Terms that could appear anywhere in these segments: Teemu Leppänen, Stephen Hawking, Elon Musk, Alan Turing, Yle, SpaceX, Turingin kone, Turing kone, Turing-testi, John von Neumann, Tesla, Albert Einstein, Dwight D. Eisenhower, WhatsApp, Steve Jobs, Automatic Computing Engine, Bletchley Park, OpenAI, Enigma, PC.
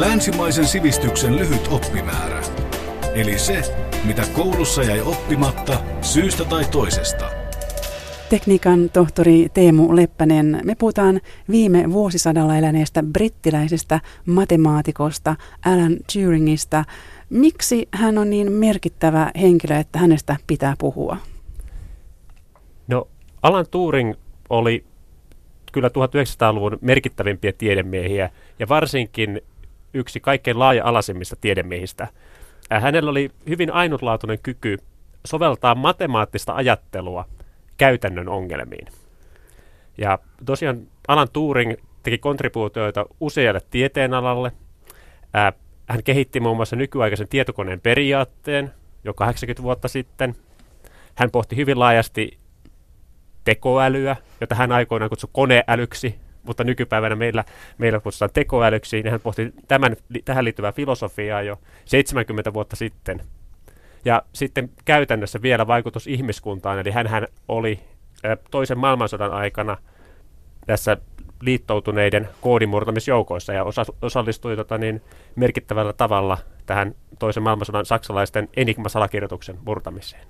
Länsimaisen sivistyksen lyhyt oppimäärä. Eli se, mitä koulussa jäi oppimatta syystä tai toisesta. Tekniikan tohtori Teemu Leppänen, me puhutaan viime vuosisadalla eläneestä brittiläisestä matemaatikosta Alan Turingista. Miksi hän on niin merkittävä henkilö, että hänestä pitää puhua? No, Alan Turing oli kyllä 1900-luvun merkittävimpiä tiedemiehiä ja varsinkin yksi kaikkein laaja-alaisimmista tiedemiehistä. Hänellä oli hyvin ainutlaatuinen kyky soveltaa matemaattista ajattelua käytännön ongelmiin. Ja tosiaan Alan Turing teki kontribuutioita usealle tieteenalalle. Hän kehitti muun muassa nykyaikaisen tietokoneen periaatteen jo 80 vuotta sitten. Hän pohti hyvin laajasti tekoälyä, jota hän aikoinaan kutsui koneälyksi, mutta nykypäivänä meillä kutsutaan tekoälyksi, niin hän pohti tähän liittyvää filosofiaa jo 70 vuotta sitten. Ja sitten käytännössä vielä vaikutus ihmiskuntaan, eli hänhän oli toisen maailmansodan aikana tässä liittoutuneiden koodimurtamisjoukoissa ja osallistui merkittävällä tavalla tähän toisen maailmansodan saksalaisten Enigma-salakirjoituksen murtamiseen.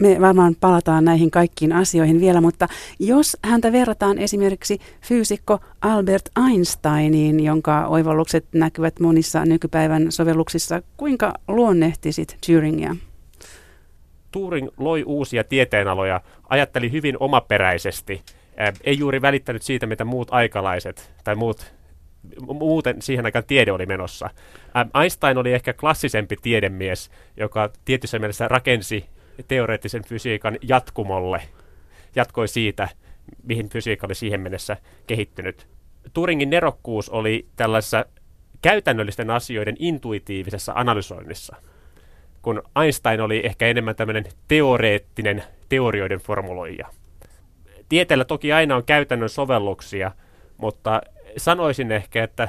Me varmaan palataan näihin kaikkiin asioihin vielä, mutta jos häntä verrataan esimerkiksi fyysikko Albert Einsteiniin, jonka oivallukset näkyvät monissa nykypäivän sovelluksissa, kuinka luonnehtisit Turingia? Turing loi uusia tieteenaloja, ajatteli hyvin omaperäisesti, ei juuri välittänyt siitä, mitä muut aikalaiset tai muuten siihen aikaan tiede oli menossa. Einstein oli ehkä klassisempi tiedemies, joka tietyssä mielessä rakensi teoreettisen fysiikan jatkumolle, jatkoi siitä, mihin fysiikka oli siihen mennessä kehittynyt. Turingin nerokkuus oli tällaisessa käytännöllisten asioiden intuitiivisessa analysoinnissa, kun Einstein oli ehkä enemmän tämmöinen teoreettinen teorioiden formuloija. Tieteellä toki aina on käytännön sovelluksia, mutta sanoisin ehkä, että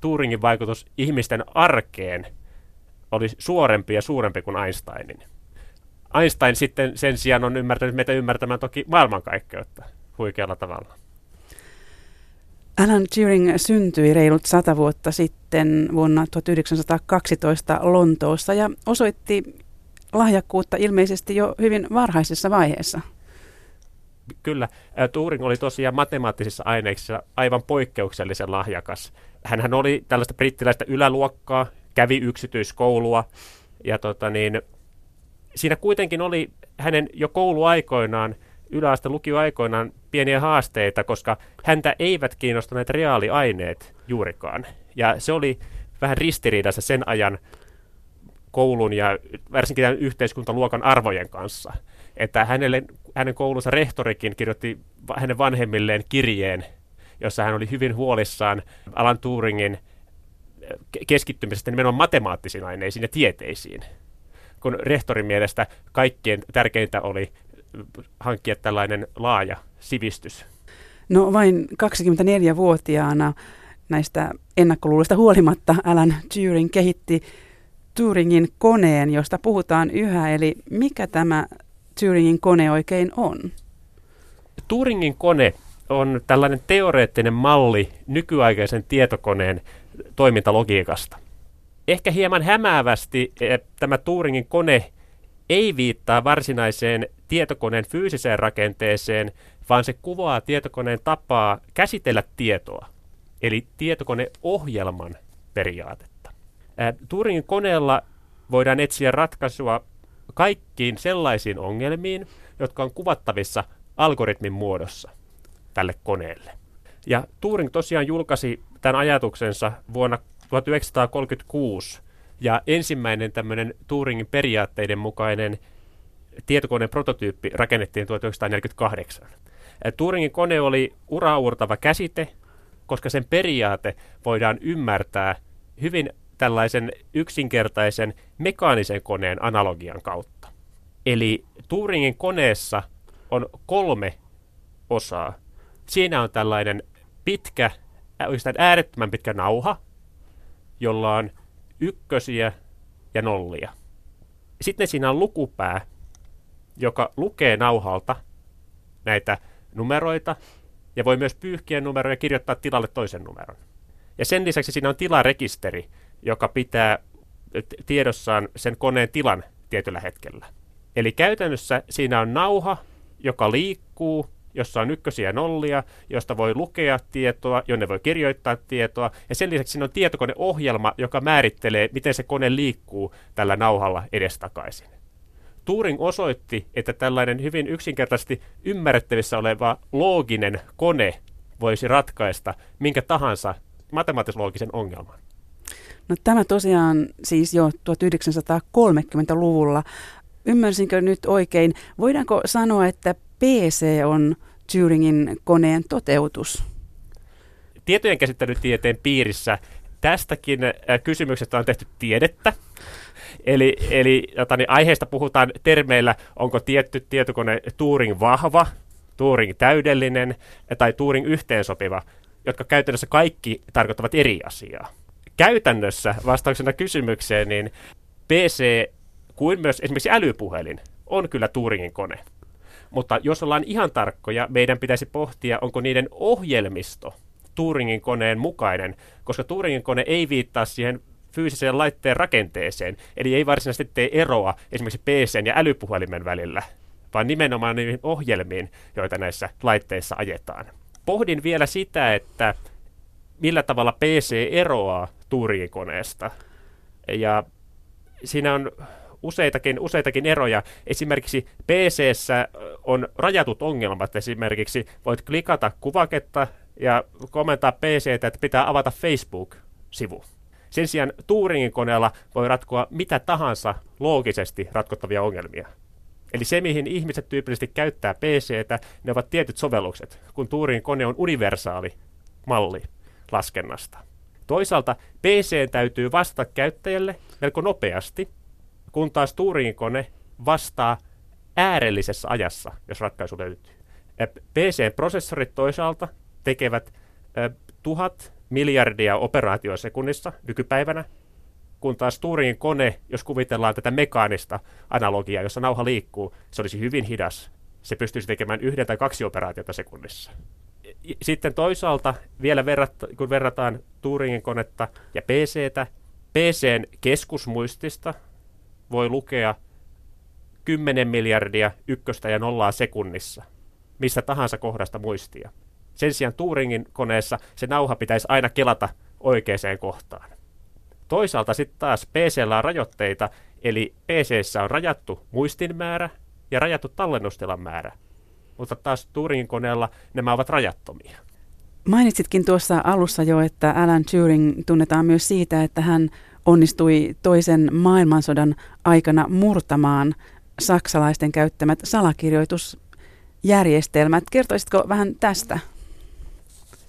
Turingin vaikutus ihmisten arkeen oli suorempi ja suurempi kuin Einsteinin. Einstein sitten sen sijaan on ymmärtänyt meitä ymmärtämään toki maailmankaikkeutta huikealla tavalla. Alan Turing syntyi reilut 100 vuotta sitten vuonna 1912 Lontoossa ja osoitti lahjakkuutta ilmeisesti jo hyvin varhaisessa vaiheessa. Kyllä, Turing oli tosiaan matemaattisissa aineissa aivan poikkeuksellisen lahjakas. Hänhän oli tällaista brittiläistä yläluokkaa, kävi yksityiskoulua ja siinä kuitenkin oli hänen jo kouluaikoinaan, lukioaikoinaan pieniä haasteita, koska häntä eivät kiinnostaneet reaaliaineet juurikaan. Ja se oli vähän ristiriidassa sen ajan koulun ja varsinkin tämän yhteiskuntaluokan arvojen kanssa. Että hänen koulunsa rehtorikin kirjoitti hänen vanhemmilleen kirjeen, jossa hän oli hyvin huolissaan Alan Turingin keskittymisestä nimenomaan matemaattisiin aineisiin ja tieteisiin. Kun rehtorin mielestä kaikkein tärkeintä oli hankkia tällainen laaja sivistys. No vain 24-vuotiaana näistä ennakkoluuloista huolimatta Alan Turing kehitti Turingin koneen, josta puhutaan yhä. Eli mikä tämä Turingin kone oikein on? Turingin kone on tällainen teoreettinen malli nykyaikaisen tietokoneen toimintalogiikasta. Ehkä hieman hämäävästi tämä Turingin kone ei viittaa varsinaiseen tietokoneen fyysiseen rakenteeseen, vaan se kuvaa tietokoneen tapaa käsitellä tietoa, eli tietokoneohjelman periaatetta. Turingin koneella voidaan etsiä ratkaisua kaikkiin sellaisiin ongelmiin, jotka on kuvattavissa algoritmin muodossa tälle koneelle. Ja Turing tosiaan julkaisi tämän ajatuksensa vuonna 1936, ja ensimmäinen tämmöinen Turingin periaatteiden mukainen tietokoneen prototyyppi rakennettiin 1948. Turingin kone oli uraauurtava käsite, koska sen periaate voidaan ymmärtää hyvin tällaisen yksinkertaisen mekaanisen koneen analogian kautta. Eli Turingin koneessa on 3 osaa. Siinä on tällainen pitkä, oikeastaan äärettömän pitkä nauha, jolla on ykkösiä ja nollia. Sitten siinä on lukupää, joka lukee nauhalta näitä numeroita ja voi myös pyyhkiä numeroja ja kirjoittaa tilalle toisen numeron. Ja sen lisäksi siinä on tilarekisteri, joka pitää tiedossaan sen koneen tilan tietyllä hetkellä. Eli käytännössä siinä on nauha, joka liikkuu, jossa on ykkösiä ja nollia, josta voi lukea tietoa, jonne voi kirjoittaa tietoa. Ja sen lisäksi siinä on tietokoneohjelma, joka määrittelee, miten se kone liikkuu tällä nauhalla edestakaisin. Turing osoitti, että tällainen hyvin yksinkertaisesti ymmärrettävissä oleva looginen kone voisi ratkaista minkä tahansa matemaattisloogisen ongelman. No, tämä tosiaan siis jo 1930-luvulla. Ymmärsinkö nyt oikein? Voidaanko sanoa, että PC on Turingin koneen toteutus? Tietojen käsittelytieteen piirissä tästäkin kysymyksestä on tehty tiedettä. Eli aiheesta puhutaan termeillä, onko tietty tietokone Turing vahva, Turing täydellinen tai Turing yhteensopiva, jotka käytännössä kaikki tarkoittavat eri asiaa. Käytännössä vastauksena kysymykseen, niin PC kuin myös esimerkiksi älypuhelin on kyllä Turingin kone. Mutta jos ollaan ihan tarkkoja, meidän pitäisi pohtia, onko niiden ohjelmisto Turingin koneen mukainen, koska Turingin kone ei viittaa siihen fyysiseen laitteen rakenteeseen, eli ei varsinaisesti tee eroa esimerkiksi PC:n ja älypuhelimen välillä, vaan nimenomaan niihin ohjelmiin, joita näissä laitteissa ajetaan. Pohdin vielä sitä, että millä tavalla PC eroaa Turingin koneesta. Ja siinä on useitakin eroja. Esimerkiksi PC:ssä on rajatut ongelmat. Esimerkiksi voit klikata kuvaketta ja komentaa PC:tä, että pitää avata Facebook-sivu. Sen sijaan Turingin koneella voi ratkoa mitä tahansa loogisesti ratkottavia ongelmia. Eli se, mihin ihmiset tyypillisesti käyttää PC:tä, ne ovat tietyt sovellukset, kun Turingin kone on universaali malli laskennasta. Toisaalta PC täytyy vastata käyttäjälle melko nopeasti, kun taas Turingin kone vastaa äärellisessä ajassa, jos ratkaisu löytyy. PC-prosessorit toisaalta tekevät 1000 miljardia operaatioa sekunnissa nykypäivänä, kun taas Turingin kone, jos kuvitellaan tätä mekaanista analogiaa, jossa nauha liikkuu, se olisi hyvin hidas. Se pystyisi tekemään 1 tai 2 operaatiota sekunnissa. Sitten toisaalta vielä kun verrataan Turingin konetta ja PC:tä, PC:n keskusmuistista voi lukea 10 miljardia 1 ja 0 sekunnissa, missä tahansa kohdasta muistia. Sen sijaan Turingin koneessa se nauha pitäisi aina kelata oikeaan kohtaan. Toisaalta sitten taas PC:llä on rajoitteita, eli PC:ssä on rajattu muistin määrä ja rajattu tallennustilan määrä, mutta taas Turingin koneella nämä ovat rajattomia. Mainitsitkin tuossa alussa jo, että Alan Turing tunnetaan myös siitä, että hän onnistui toisen maailmansodan aikana murtamaan saksalaisten käyttämät salakirjoitusjärjestelmät. Kertoisitko vähän tästä?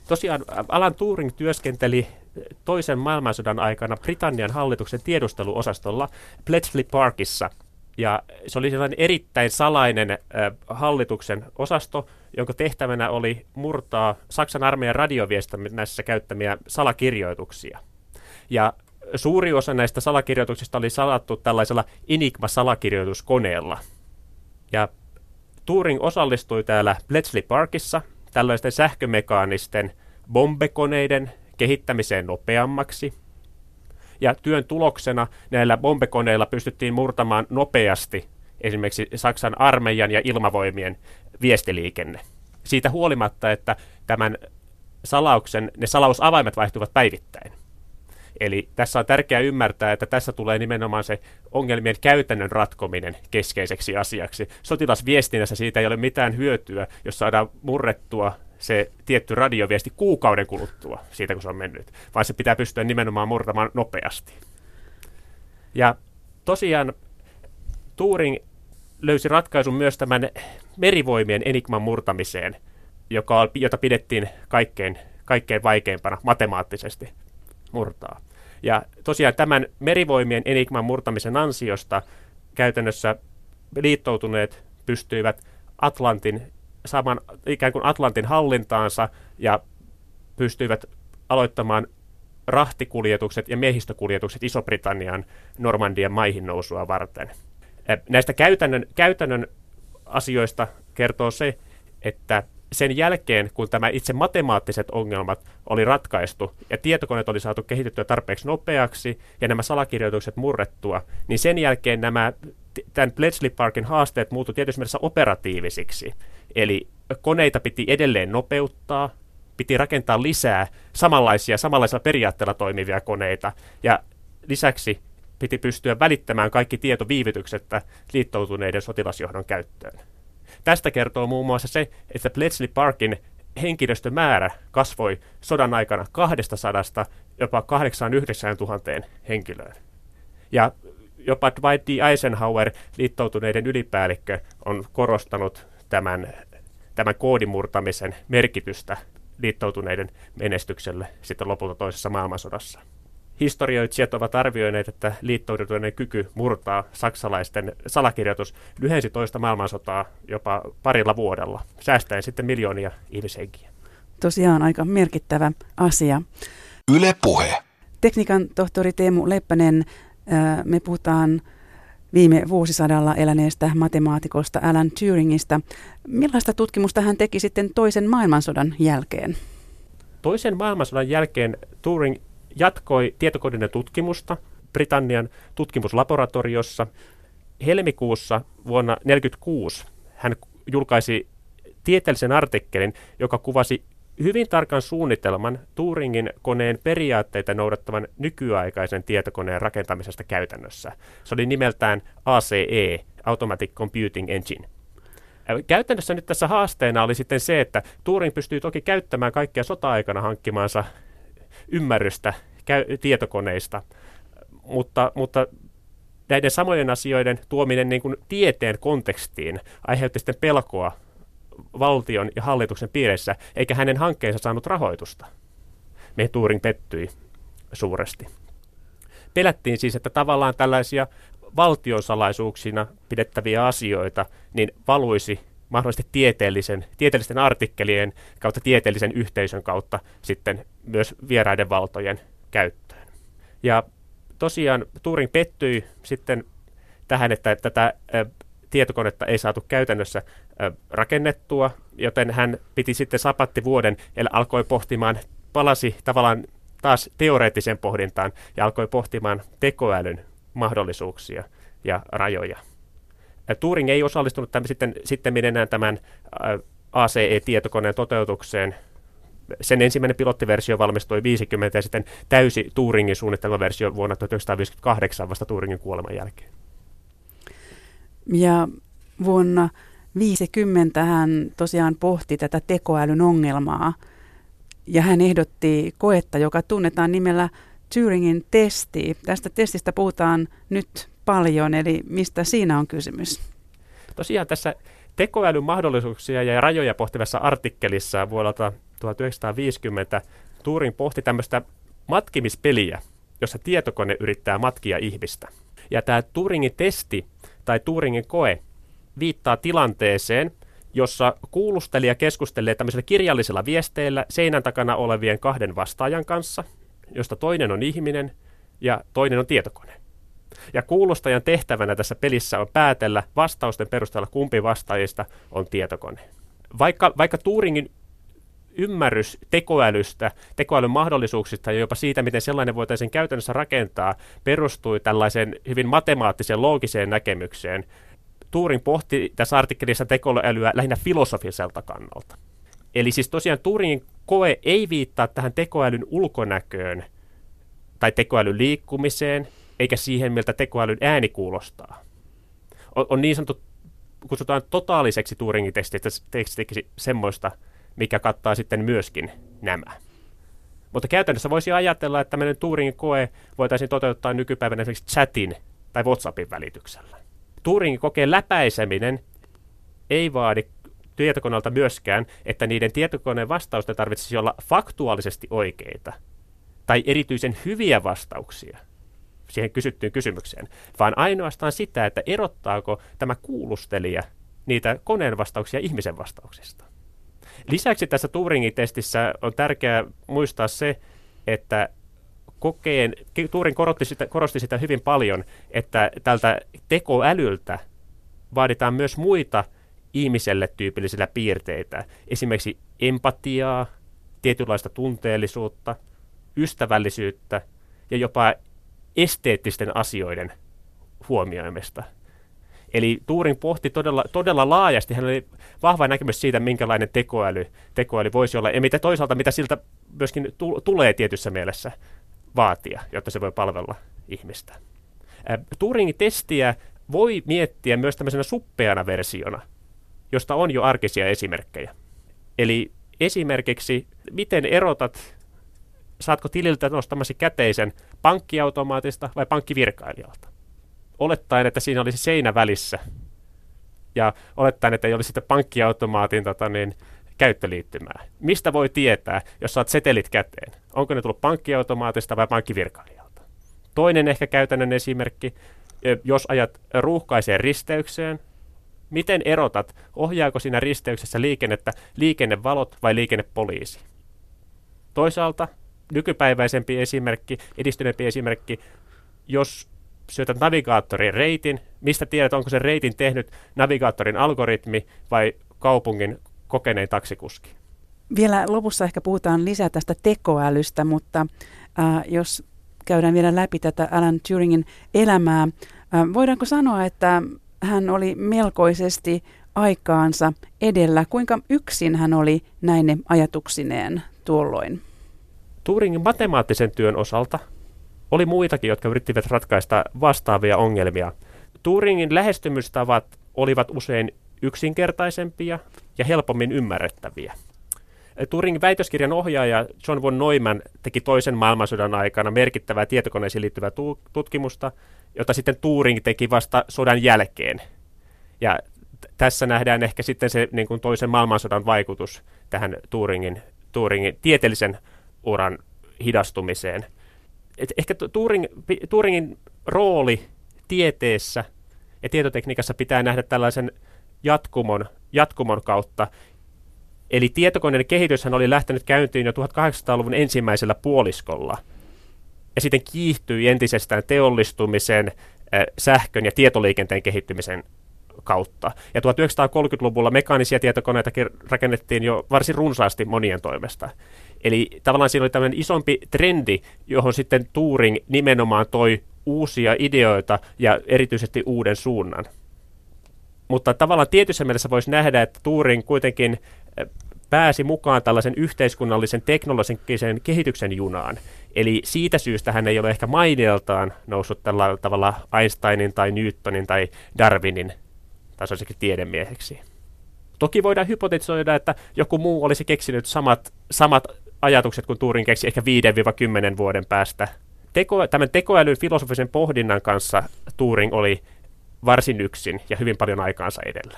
Tosiaan Alan Turing työskenteli toisen maailmansodan aikana Britannian hallituksen tiedusteluosastolla Bletchley Parkissa. Ja se oli sellainen erittäin salainen hallituksen osasto, jonka tehtävänä oli murtaa Saksan armeijan radioviestinnässä käyttämiä salakirjoituksia. Ja suuri osa näistä salakirjoituksista oli salattu tällaisella Enigma-salakirjoituskoneella. Ja Turing osallistui täällä Bletchley Parkissa tällaisten sähkömekaanisten bombekoneiden kehittämiseen nopeammaksi. Ja työn tuloksena näillä bombekoneilla pystyttiin murtamaan nopeasti esimerkiksi Saksan armeijan ja ilmavoimien viestiliikenne. Siitä huolimatta, että tämän ne salausavaimet vaihtuvat päivittäin. Eli tässä on tärkeää ymmärtää, että tässä tulee nimenomaan se ongelmien käytännön ratkominen keskeiseksi asiaksi. Sotilasviestinnässä siitä ei ole mitään hyötyä, jos saadaan murrettua se tietty radioviesti kuukauden kuluttua siitä, kun se on mennyt, vaan se pitää pystyä nimenomaan murtamaan nopeasti. Ja tosiaan Turing löysi ratkaisun myös tämän merivoimien Enigman murtamiseen, jota pidettiin kaikkein vaikeimpana matemaattisesti murtaa. Ja tosiaan tämän merivoimien Enigman murtamisen ansiosta käytännössä liittoutuneet pystyivät Atlantin hallintaansa ja pystyivät aloittamaan rahtikuljetukset ja miehistökuljetukset Iso-Britannian Normandian maihin nousua varten. Näistä käytännön asioista kertoo se, että sen jälkeen, kun tämä itse matemaattiset ongelmat oli ratkaistu ja tietokoneet oli saatu kehitettyä tarpeeksi nopeaksi ja nämä salakirjoitukset murrettua, niin sen jälkeen nämä tämän Bletchley Parkin haasteet muuttui tietysti mielessä operatiivisiksi. Eli koneita piti edelleen nopeuttaa, piti rakentaa lisää samanlaisilla periaatteella toimivia koneita ja lisäksi piti pystyä välittämään kaikki tieto viivytyksettä liittoutuneiden sotilasjohdon käyttöön. Tästä kertoo muun muassa se, että Bletchley Parkin henkilöstömäärä kasvoi sodan aikana 200 jopa 8-9 000 henkilöön. Ja jopa Dwight D. Eisenhower, liittoutuneiden ylipäällikkö, on korostanut tämän koodimurtamisen merkitystä liittoutuneiden menestykselle sitten lopulta toisessa maailmansodassa. Historioitsijat ovat arvioineet, että liittoutuneiden kyky murtaa saksalaisten salakirjoitus lyhensi toista maailmansotaa jopa parilla vuodella, säästäen sitten miljoonia ihmishenkiä. Tosiaan aika merkittävä asia. Yle Puhe. Tekniikan tohtori Teemu Leppänen, me puhutaan viime vuosisadalla eläneestä matemaatikosta Alan Turingista. Millaista tutkimusta hän teki sitten toisen maailmansodan jälkeen? Toisen maailmansodan jälkeen Turing jatkoi tietokoneiden tutkimusta Britannian tutkimuslaboratoriossa. Helmikuussa vuonna 1946 hän julkaisi tieteellisen artikkelin, joka kuvasi hyvin tarkan suunnitelman Turingin koneen periaatteita noudattavan nykyaikaisen tietokoneen rakentamisesta käytännössä. Se oli nimeltään ACE, Automatic Computing Engine. Käytännössä nyt tässä haasteena oli sitten se, että Turing pystyy toki käyttämään kaikkia sota-aikana hankkimaansa ymmärrystä tietokoneista, mutta näiden samojen asioiden tuominen niin kuin tieteen kontekstiin aiheutti sitten pelkoa valtion ja hallituksen piirissä, eikä hänen hankkeensa saanut rahoitusta. Turing pettyi suuresti. Pelättiin siis, että tavallaan tällaisia valtiosalaisuuksina pidettäviä asioita niin valuisi mahdollisesti tieteellisten artikkelien kautta, tieteellisen yhteisön kautta sitten myös vieraiden valtojen käyttöön. Ja tosiaan Turing pettyi sitten tähän, että tätä tietokonetta ei saatu käytännössä rakennettua, joten hän piti sitten sapattivuoden ja alkoi pohtimaan, palasi tavallaan taas teoreettiseen pohdintaan ja alkoi pohtimaan tekoälyn mahdollisuuksia ja rajoja. Turing ei osallistunut sitten enää tämän ACE-tietokoneen toteutukseen. Sen ensimmäinen pilottiversio valmistui 50 ja sitten täysi Turingin suunnittelema versio vuonna 1958 vasta Turingin kuoleman jälkeen. Ja vuonna 50 hän tosiaan pohti tätä tekoälyn ongelmaa ja hän ehdotti koetta, joka tunnetaan nimellä Turingin testi. Tästä testistä puhutaan nyt paljon, eli mistä siinä on kysymys? Tosiaan tässä tekoälyn mahdollisuuksia ja rajoja pohtivassa artikkelissa vuodelta 1950 Turing pohti tämmöistä matkimispeliä, jossa tietokone yrittää matkia ihmistä. Ja tämä Turingin testi tai Turingin koe viittaa tilanteeseen, jossa kuulustelija keskustelee tämmöisillä kirjallisilla viesteillä seinän takana olevien kahden vastaajan kanssa, josta toinen on ihminen ja toinen on tietokone. Ja kuulustajan tehtävänä tässä pelissä on päätellä vastausten perusteella, kumpi vastaajista on tietokone. Vaikka Turingin ymmärrys tekoälystä, tekoälyn mahdollisuuksista ja jopa siitä, miten sellainen voitaisiin käytännössä rakentaa, perustui tällaiseen hyvin matemaattiseen, loogiseen näkemykseen, Turing pohti tässä artikkelissa tekoälyä lähinnä filosofiselta kannalta. Eli siis tosiaan Turingin koe ei viittaa tähän tekoälyn ulkonäköön tai tekoälyn liikkumiseen, eikä siihen, miltä tekoälyn ääni kuulostaa. On niin sanottu, kutsutaan totaaliseksi Turingin tekstiksi semmoista, mikä kattaa sitten myöskin nämä. Mutta käytännössä voisi ajatella, että tämmöinen Turingin koe voitaisiin toteuttaa nykypäivänä esimerkiksi chatin tai WhatsAppin välityksellä. Turingin kokeen läpäiseminen ei vaadi tietokoneelta myöskään, että niiden tietokoneen vastausten tarvitsisi olla faktuaalisesti oikeita tai erityisen hyviä vastauksia siihen kysyttyyn kysymykseen, vaan ainoastaan sitä, että erottaako tämä kuulustelija niitä koneen vastauksia ihmisen vastauksista. Lisäksi tässä Turingin testissä on tärkeää muistaa se, että Turing korosti sitä hyvin paljon, että tältä tekoälyltä vaaditaan myös muita ihmiselle tyypillisillä piirteitä, esimerkiksi empatiaa, tietynlaista tunteellisuutta, ystävällisyyttä ja jopa esteettisten asioiden huomioimista. Eli Turing pohti todella laajasti, hänellä oli vahva näkemys siitä, minkälainen tekoäly voisi olla, ja mitä toisaalta mitä siltä myöskin tulee tietyssä mielessä vaatia, jotta se voi palvella ihmistä. Turing-testiä voi miettiä myös tämmöisenä suppeana versiona, josta on jo arkisia esimerkkejä. Eli esimerkiksi, miten erotat, saatko tililtä nostamasi käteisen pankkiautomaatista vai pankkivirkailijalta? Olettaen, että siinä olisi seinä välissä ja olettaen, että ei olisi sitä pankkiautomaatin käyttöliittymää. Mistä voi tietää, jos saat setelit käteen? Onko ne tullut pankkiautomaatista vai pankkivirkailijalta? Toinen ehkä käytännön esimerkki, jos ajat ruuhkaiseen risteykseen, miten erotat, ohjaako siinä risteyksessä liikennettä liikennevalot vai liikennepoliisi? Toisaalta nykypäiväisempi esimerkki, edistyneempi esimerkki, jos syötät navigaattorin reitin, mistä tiedät, onko sen reitin tehnyt navigaattorin algoritmi vai kaupungin kokenein taksikuski? Vielä lopussa ehkä puhutaan lisää tästä tekoälystä, mutta jos käydään vielä läpi tätä Alan Turingin elämää, voidaanko sanoa, että hän oli melkoisesti aikaansa edellä? Kuinka yksin hän oli näine ajatuksineen tuolloin? Turingin matemaattisen työn osalta oli muitakin, jotka yrittivät ratkaista vastaavia ongelmia. Turingin lähestymistavat olivat usein yksinkertaisempia ja helpommin ymmärrettäviä. Turingin väitöskirjan ohjaaja John von Neumann teki toisen maailmansodan aikana merkittävää tietokoneisiin liittyvää tutkimusta, jota sitten Turing teki vasta sodan jälkeen. Ja tässä nähdään ehkä sitten se niin kuin toisen maailmansodan vaikutus tähän Turingin tieteellisen uran hidastumiseen. Ehkä Turingin rooli tieteessä ja tietotekniikassa pitää nähdä tällaisen jatkumon kautta. Eli tietokoneen kehityshän oli lähtenyt käyntiin jo 1800-luvun ensimmäisellä puoliskolla ja sitten kiihtyi entisestään teollistumisen, sähkön ja tietoliikenteen kehittymisen kautta. Ja 1930-luvulla mekaanisia tietokoneita rakennettiin jo varsin runsaasti monien toimesta. Eli tavallaan siinä oli tämmöinen isompi trendi, johon sitten Turing nimenomaan toi uusia ideoita ja erityisesti uuden suunnan. Mutta tavallaan tietyssä mielessä voisi nähdä, että Turing kuitenkin pääsi mukaan tällaisen yhteiskunnallisen teknologisen kehityksen junaan. Eli siitä syystä hän ei ole ehkä maineeltaan noussut tällä tavalla Einsteinin tai Newtonin tai Darwinin tasoiseksi tiedemieheksi. Toki voidaan hypotetisoida, että joku muu olisi keksinyt samat ajatukset kuin Turing keksi ehkä 5-10 vuoden päästä. Tämän tekoälyn filosofisen pohdinnan kanssa Turing oli varsin yksin ja hyvin paljon aikaansa edellä.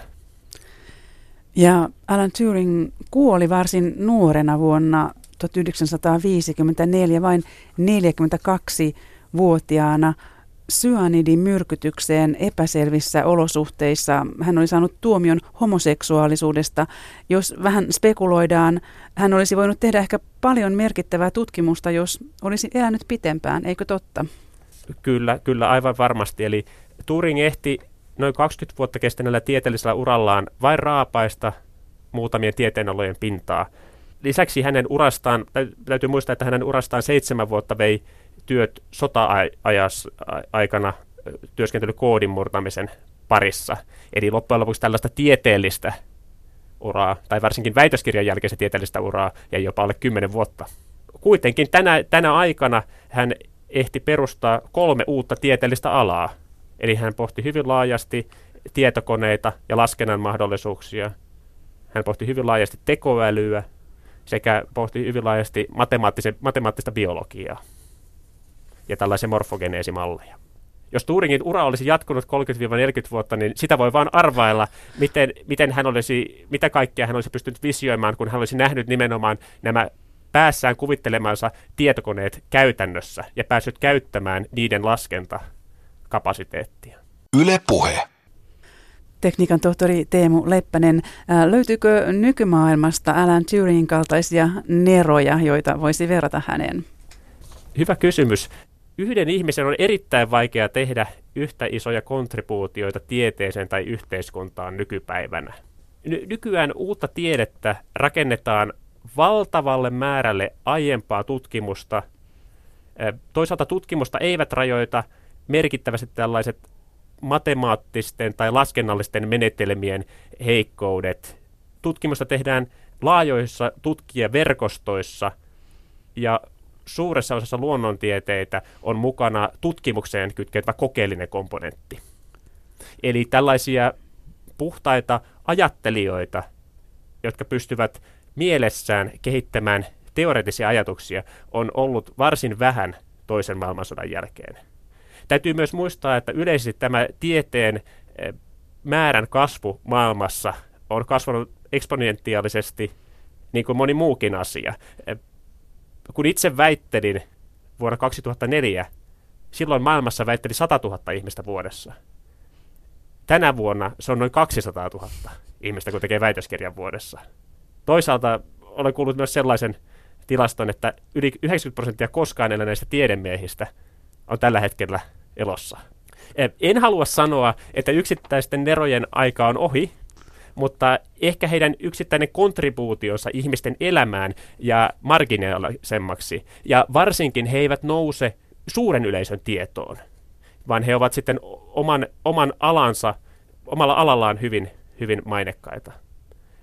Ja Alan Turing kuoli varsin nuorena vuonna 1954, vain 42-vuotiaana. Syanidin myrkytykseen epäselvissä olosuhteissa. Hän oli saanut tuomion homoseksuaalisuudesta. Jos vähän spekuloidaan, hän olisi voinut tehdä ehkä paljon merkittävää tutkimusta, jos olisi elänyt pitempään, eikö totta? Kyllä, aivan varmasti. Eli Turing ehti noin 20 vuotta kestäneellä tieteellisellä urallaan vain raapaista muutamien tieteenalojen pintaa. Lisäksi hänen urastaan, täytyy muistaa, että hänen urastaan 7 vuotta vei työt sota-aikana työskentely koodin murtamisen parissa. Eli loppujen lopuksi tällaista tieteellistä uraa, tai varsinkin väitöskirjan jälkeistä tieteellistä uraa, ja jopa alle 10 vuotta. Kuitenkin tänä aikana hän ehti perustaa 3 uutta tieteellistä alaa. Eli hän pohti hyvin laajasti tietokoneita ja laskennan mahdollisuuksia. Hän pohti hyvin laajasti tekoälyä sekä pohti hyvin laajasti matemaattista biologiaa ja tällaisia morfogeneesimalleja. Jos Turingin ura olisi jatkunut 30-40 vuotta, niin sitä voi vain arvailla, mitä kaikkea hän olisi pystynyt visioimaan, kun hän olisi nähnyt nimenomaan nämä päässään kuvittelemansa tietokoneet käytännössä ja päässyt käyttämään niiden laskentakapasiteettia. Yle Puhe. Tekniikan tohtori Teemu Leppänen, löytyykö nykymaailmasta Alan Turingin kaltaisia neroja, joita voisi verrata häneen? Hyvä kysymys. Yhden ihmisen on erittäin vaikea tehdä yhtä isoja kontribuutioita tieteeseen tai yhteiskuntaan nykypäivänä. nykyään uutta tiedettä rakennetaan valtavalle määrälle aiempaa tutkimusta. Toisaalta tutkimusta eivät rajoita merkittävästi tällaiset matemaattisten tai laskennallisten menetelmien heikkoudet. Tutkimusta tehdään laajoissa tutkijaverkostoissa ja suuressa osassa luonnontieteitä on mukana tutkimukseen kytkeytyvä kokeellinen komponentti. Eli tällaisia puhtaita ajattelijoita, jotka pystyvät mielessään kehittämään teoreettisia ajatuksia, on ollut varsin vähän toisen maailmansodan jälkeen. Täytyy myös muistaa, että yleisesti tämä tieteen määrän kasvu maailmassa on kasvanut eksponentiaalisesti, niin kuin moni muukin asia. Kun itse väittelin vuonna 2004, silloin maailmassa väitteli 100 000 ihmistä vuodessa. Tänä vuonna se on noin 200 000 ihmistä, kun tekee väitöskirjan vuodessa. Toisaalta olen kuullut myös sellaisen tilaston, että yli 90% koskaan eläneistä tiedemiehistä on tällä hetkellä elossa. En halua sanoa, että yksittäisten nerojen aika on ohi, mutta ehkä heidän yksittäinen kontribuutionsa ihmisten elämään ja marginaalisemmaksi. Ja varsinkin he eivät nouse suuren yleisön tietoon, vaan he ovat sitten omalla alallaan hyvin, hyvin mainekkaita.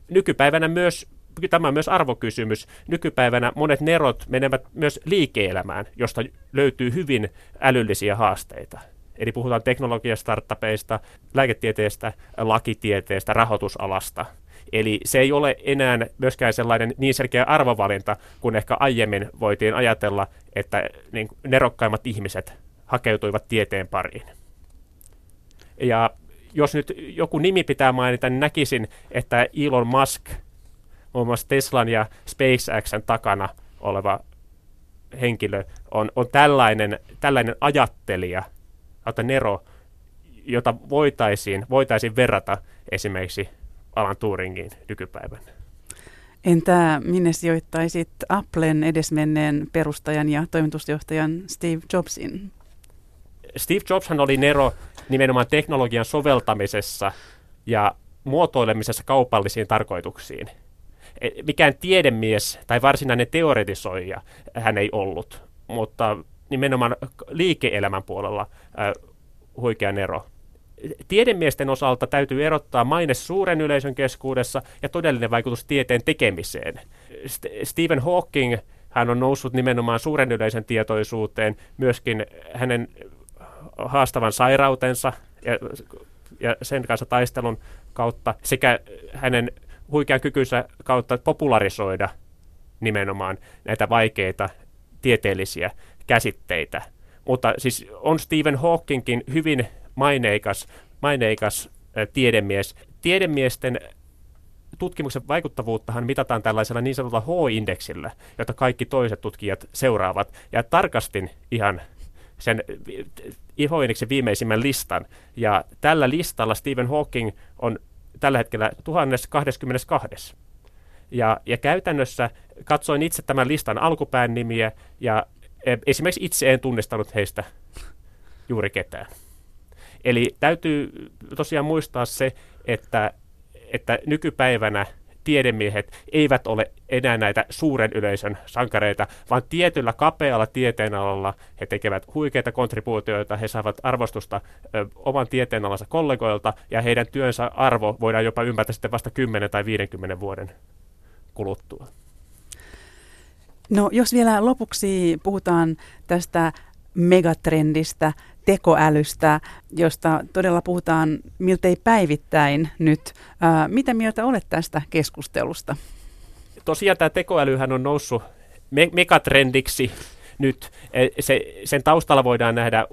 Nykypäivänä myös, tämä on myös arvokysymys, nykypäivänä monet nerot menevät myös liike-elämään, josta löytyy hyvin älyllisiä haasteita. Eli puhutaan teknologiastartupeista, lääketieteestä, lakitieteestä, rahoitusalasta. Eli se ei ole enää myöskään sellainen niin selkeä arvovalinta, kun ehkä aiemmin voitiin ajatella, että niin nerokkaimmat ihmiset hakeutuivat tieteen pariin. Ja jos nyt joku nimi pitää mainita, niin näkisin, että Elon Musk, muun muassa Teslan ja SpaceXn takana oleva henkilö, on tällainen ajattelija, nero, jota voitaisiin verrata esimerkiksi Alan Turingiin nykypäivän. Entä minne sijoittaisit Applen edesmenneen perustajan ja toimitusjohtajan Steve Jobsin? Steve Jobshan oli nero nimenomaan teknologian soveltamisessa ja muotoilemisessa kaupallisiin tarkoituksiin. Mikään tiedemies tai varsinainen teoretisoija hän ei ollut, mutta nimenomaan liike-elämän puolella huikea nero. Tiedemiesten osalta täytyy erottaa maine suuren yleisön keskuudessa ja todellinen vaikutus tieteen tekemiseen. Stephen Hawking, hän on noussut nimenomaan suuren yleisön tietoisuuteen, myöskin hänen haastavan sairautensa ja sen kanssa taistelun kautta sekä hänen huikean kykynsä kautta popularisoida nimenomaan näitä vaikeita tieteellisiä käsitteitä. Mutta siis on Stephen Hawkingkin hyvin maineikas tiedemies. Tiedemiesten tutkimuksen vaikuttavuuttahan mitataan tällaisella niin sanotulla H-indeksillä, jota kaikki toiset tutkijat seuraavat. Ja tarkastin ihan sen H-indeksin viimeisimmän listan. Ja tällä listalla Stephen Hawking on tällä hetkellä 1022. Ja käytännössä katsoin itse tämän listan alkupään nimiä ja esimerkiksi itse en tunnistanut heistä juuri ketään. Eli täytyy tosiaan muistaa se, että nykypäivänä tiedemiehet eivät ole enää näitä suuren yleisön sankareita, vaan tietyllä kapealla tieteenalalla he tekevät huikeita kontribuutioita, he saavat arvostusta oman tieteenalansa kollegoilta, ja heidän työnsä arvo voidaan jopa ymmärtää sitten vasta 10 tai 50 vuoden kuluttua. No jos vielä lopuksi puhutaan tästä megatrendistä, tekoälystä, josta todella puhutaan miltei päivittäin nyt. Mitä mieltä olet tästä keskustelusta? Tosiaan tämä tekoälyhän on noussut megatrendiksi nyt. Sen taustalla voidaan nähdä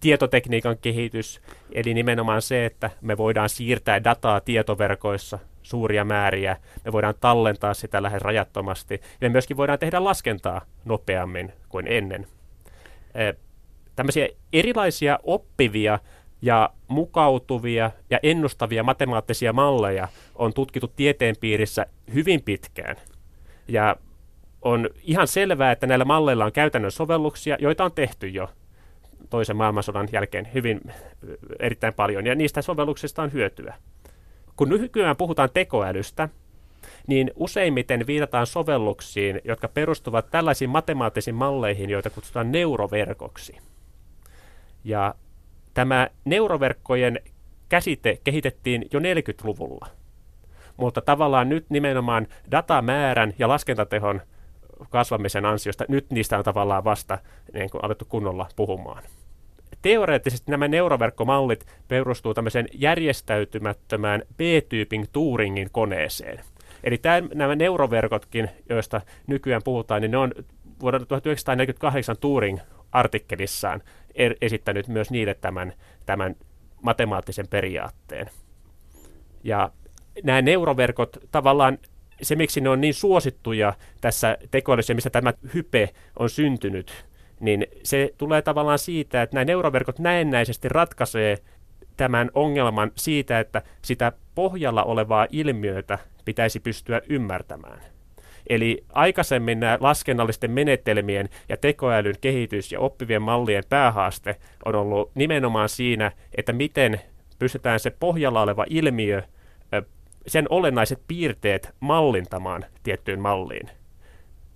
tietotekniikan kehitys, eli nimenomaan se, että me voidaan siirtää dataa tietoverkoissa suuria määriä, me voidaan tallentaa sitä lähes rajattomasti, ja me myöskin voidaan tehdä laskentaa nopeammin kuin ennen. Tämmöisiä erilaisia oppivia ja mukautuvia ja ennustavia matemaattisia malleja on tutkittu tieteen piirissä hyvin pitkään. Ja on ihan selvää, että näillä malleilla on käytännön sovelluksia, joita on tehty jo toisen maailmansodan jälkeen hyvin erittäin paljon, ja niistä sovelluksista on hyötyä. Kun nykyään puhutaan tekoälystä, niin useimmiten viitataan sovelluksiin, jotka perustuvat tällaisiin matemaattisiin malleihin, joita kutsutaan neuroverkoksi. Ja tämä neuroverkkojen käsite kehitettiin jo 40-luvulla, mutta tavallaan nyt nimenomaan datamäärän ja laskentatehon kasvamisen ansiosta, nyt niistä on tavallaan vasta niin kuin alettu kunnolla puhumaan. Teoreettisesti nämä neuroverkkomallit perustuu tämmöiseen järjestäytymättömään B-tyypin Turingin koneeseen. Eli nämä neuroverkotkin, joista nykyään puhutaan, niin ne on vuodelta 1948 Turing-artikkelissaan esittänyt myös niille tämän matemaattisen periaatteen. Ja nämä neuroverkot tavallaan, se miksi ne on niin suosittuja tässä tekoälyssä, missä tämä hype on syntynyt, niin se tulee tavallaan siitä, että nämä neuroverkot näennäisesti ratkaisee tämän ongelman siitä, että sitä pohjalla olevaa ilmiötä pitäisi pystyä ymmärtämään. Eli aikaisemmin nämä laskennallisten menetelmien ja tekoälyn kehitys ja oppivien mallien päähaaste on ollut nimenomaan siinä, että miten pystytään se pohjalla oleva ilmiö, sen olennaiset piirteet mallintamaan tiettyyn malliin.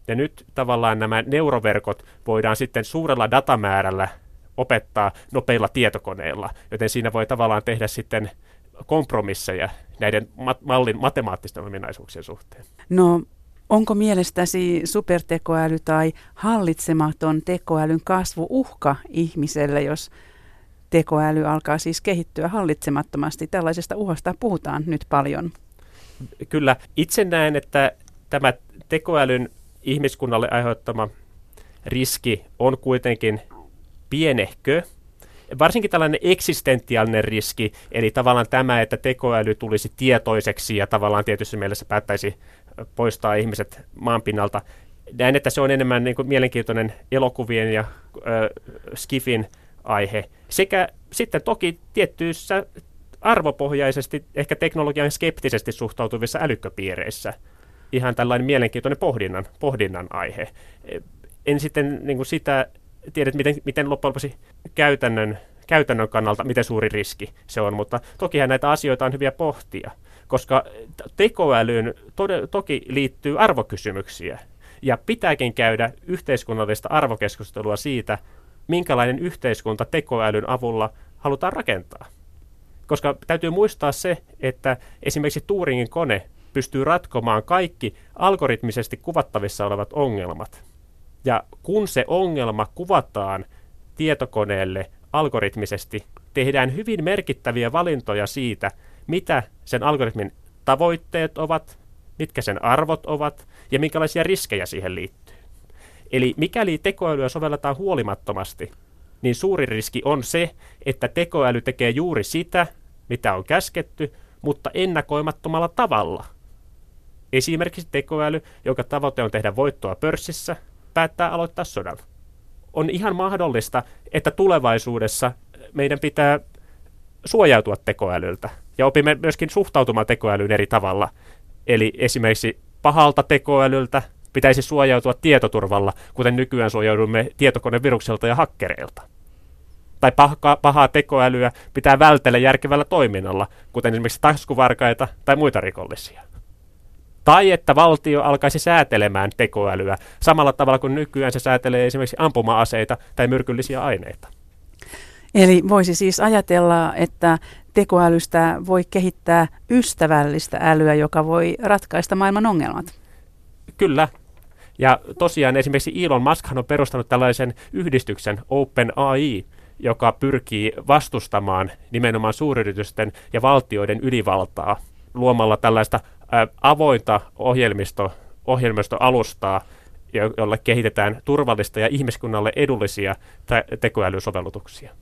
Ja nyt tavallaan nämä neuroverkot voidaan sitten suurella datamäärällä opettaa nopeilla tietokoneilla, joten siinä voi tavallaan tehdä sitten kompromisseja näiden mallin matemaattisten ominaisuuksien suhteen. No, onko mielestäsi supertekoäly tai hallitsematon tekoälyn kasvu uhka ihmiselle, jos tekoäly alkaa siis kehittyä hallitsemattomasti? Tällaisesta uhasta puhutaan nyt paljon. Kyllä. Itse näen, että tämä tekoälyn ihmiskunnalle aiheuttama riski on kuitenkin pienehkö. Varsinkin tällainen eksistentiaalinen riski, eli tavallaan tämä, että tekoäly tulisi tietoiseksi ja tavallaan tietyssä mielessä päättäisi poistaa ihmiset maanpinnalta. Näen, että se on enemmän niin kuin mielenkiintoinen elokuvien ja skifin aihe. Sekä sitten toki tiettyissä arvopohjaisesti, ehkä teknologian skeptisesti suhtautuvissa älykköpiireissä. Ihan tällainen mielenkiintoinen pohdinnan aihe. En sitten niin kuin sitä tiedä, miten loppujen lopuksi käytännön kannalta, miten suuri riski se on, mutta tokihan näitä asioita on hyviä pohtia, koska tekoälyyn toki liittyy arvokysymyksiä, ja pitääkin käydä yhteiskunnallista arvokeskustelua siitä, minkälainen yhteiskunta tekoälyn avulla halutaan rakentaa. Koska täytyy muistaa se, että esimerkiksi Turingin kone pystyy ratkomaan kaikki algoritmisesti kuvattavissa olevat ongelmat. Ja kun se ongelma kuvataan tietokoneelle algoritmisesti, tehdään hyvin merkittäviä valintoja siitä, mitä sen algoritmin tavoitteet ovat, mitkä sen arvot ovat ja minkälaisia riskejä siihen liittyy. Eli mikäli tekoälyä sovelletaan huolimattomasti, niin suuri riski on se, että tekoäly tekee juuri sitä, mitä on käsketty, mutta ennakoimattomalla tavalla. Esimerkiksi tekoäly, jonka tavoite on tehdä voittoa pörssissä, päättää aloittaa sodan. On ihan mahdollista, että tulevaisuudessa meidän pitää suojautua tekoälyltä ja opimme myöskin suhtautumaan tekoälyyn eri tavalla. Eli esimerkiksi pahalta tekoälyltä pitäisi suojautua tietoturvalla, kuten nykyään suojaudumme tietokonevirukselta ja hakkereilta. Tai pahaa tekoälyä pitää vältellä järkevällä toiminnalla, kuten esimerkiksi taskuvarkaita tai muita rikollisia. Tai että valtio alkaisi säätelemään tekoälyä samalla tavalla kuin nykyään se säätelee esimerkiksi ampuma-aseita tai myrkyllisiä aineita. Eli voisi siis ajatella, että tekoälystä voi kehittää ystävällistä älyä, joka voi ratkaista maailman ongelmat. Kyllä. Ja tosiaan esimerkiksi Elon Muskhan on perustanut tällaisen yhdistyksen OpenAI, joka pyrkii vastustamaan nimenomaan suuryritysten ja valtioiden ylivaltaa luomalla tällaista avointa ohjelmistoalustaa, jolla kehitetään turvallista ja ihmiskunnalle edullisia tekoälysovellutuksia.